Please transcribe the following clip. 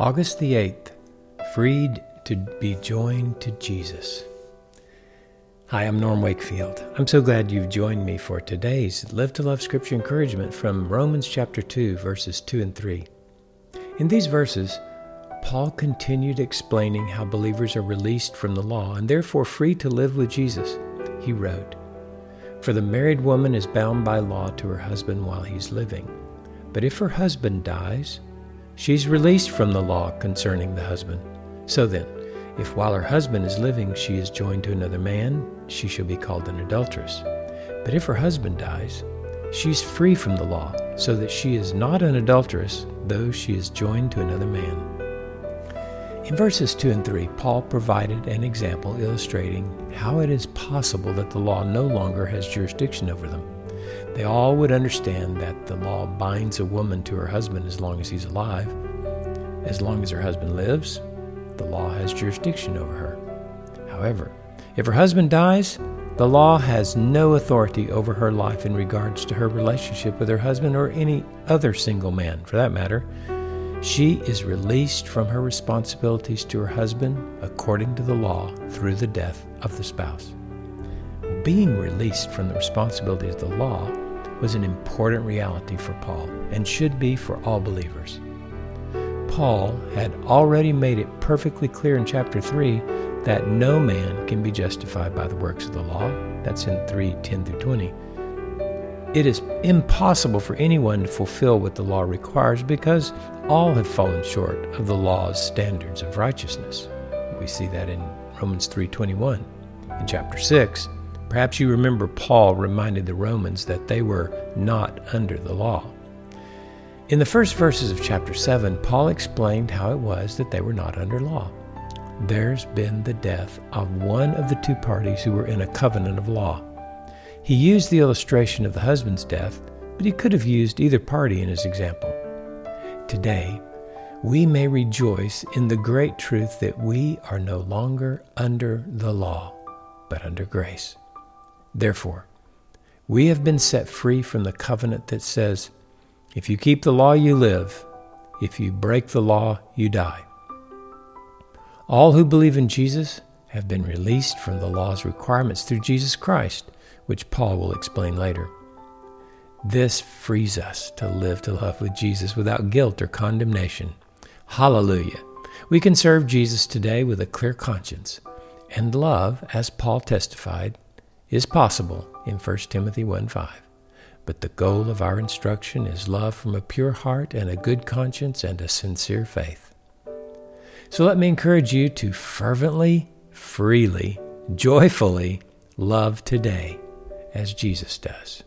August the 8th, freed to be joined to Jesus. Hi, I'm Norm Wakefield. I'm so glad you've joined me for today's Live to Love Scripture Encouragement from Romans chapter 2, verses 2 and 3. In these verses, Paul continued explaining how believers are released from the law and therefore free to live with Jesus. He wrote, "For the married woman is bound by law to her husband while he's living. But if her husband dies, she's released from the law concerning the husband. So then, if while her husband is living she is joined to another man, she shall be called an adulteress. But if her husband dies, she's free from the law, so that she is not an adulteress, though she is joined to another man." In verses 2 and 3, Paul provided an example illustrating how it is possible that the law no longer has jurisdiction over them. They all would understand that the law binds a woman to her husband as long as he's alive. As long as her husband lives, the law has jurisdiction over her. However, if her husband dies, the law has no authority over her life in regards to her relationship with her husband or any other single man, for that matter. She is released from her responsibilities to her husband according to the law through the death of the spouse. Being released from the responsibilities of the law was an important reality for Paul and should be for all believers. Paul had already made it perfectly clear in chapter 3 that no man can be justified by the works of the law. That's in 3:10-20. It is impossible for anyone to fulfill what the law requires because all have fallen short of the law's standards of righteousness. We see that in Romans 3:21. In chapter 6, perhaps you remember Paul reminded the Romans that they were not under the law. In the first verses of chapter 7, Paul explained how it was that they were not under law. There's been the death of one of the two parties who were in a covenant of law. He used the illustration of the husband's death, but he could have used either party in his example. Today, we may rejoice in the great truth that we are no longer under the law, but under grace. Therefore, we have been set free from the covenant that says, if you keep the law, you live. If you break the law, you die. All who believe in Jesus have been released from the law's requirements through Jesus Christ, which Paul will explain later. This frees us to live to love with Jesus without guilt or condemnation. Hallelujah! We can serve Jesus today with a clear conscience, and love, as Paul testified, is possible in 1 Timothy 1:5. But the goal of our instruction is love from a pure heart and a good conscience and a sincere faith. So let me encourage you to fervently, freely, joyfully love today as Jesus does.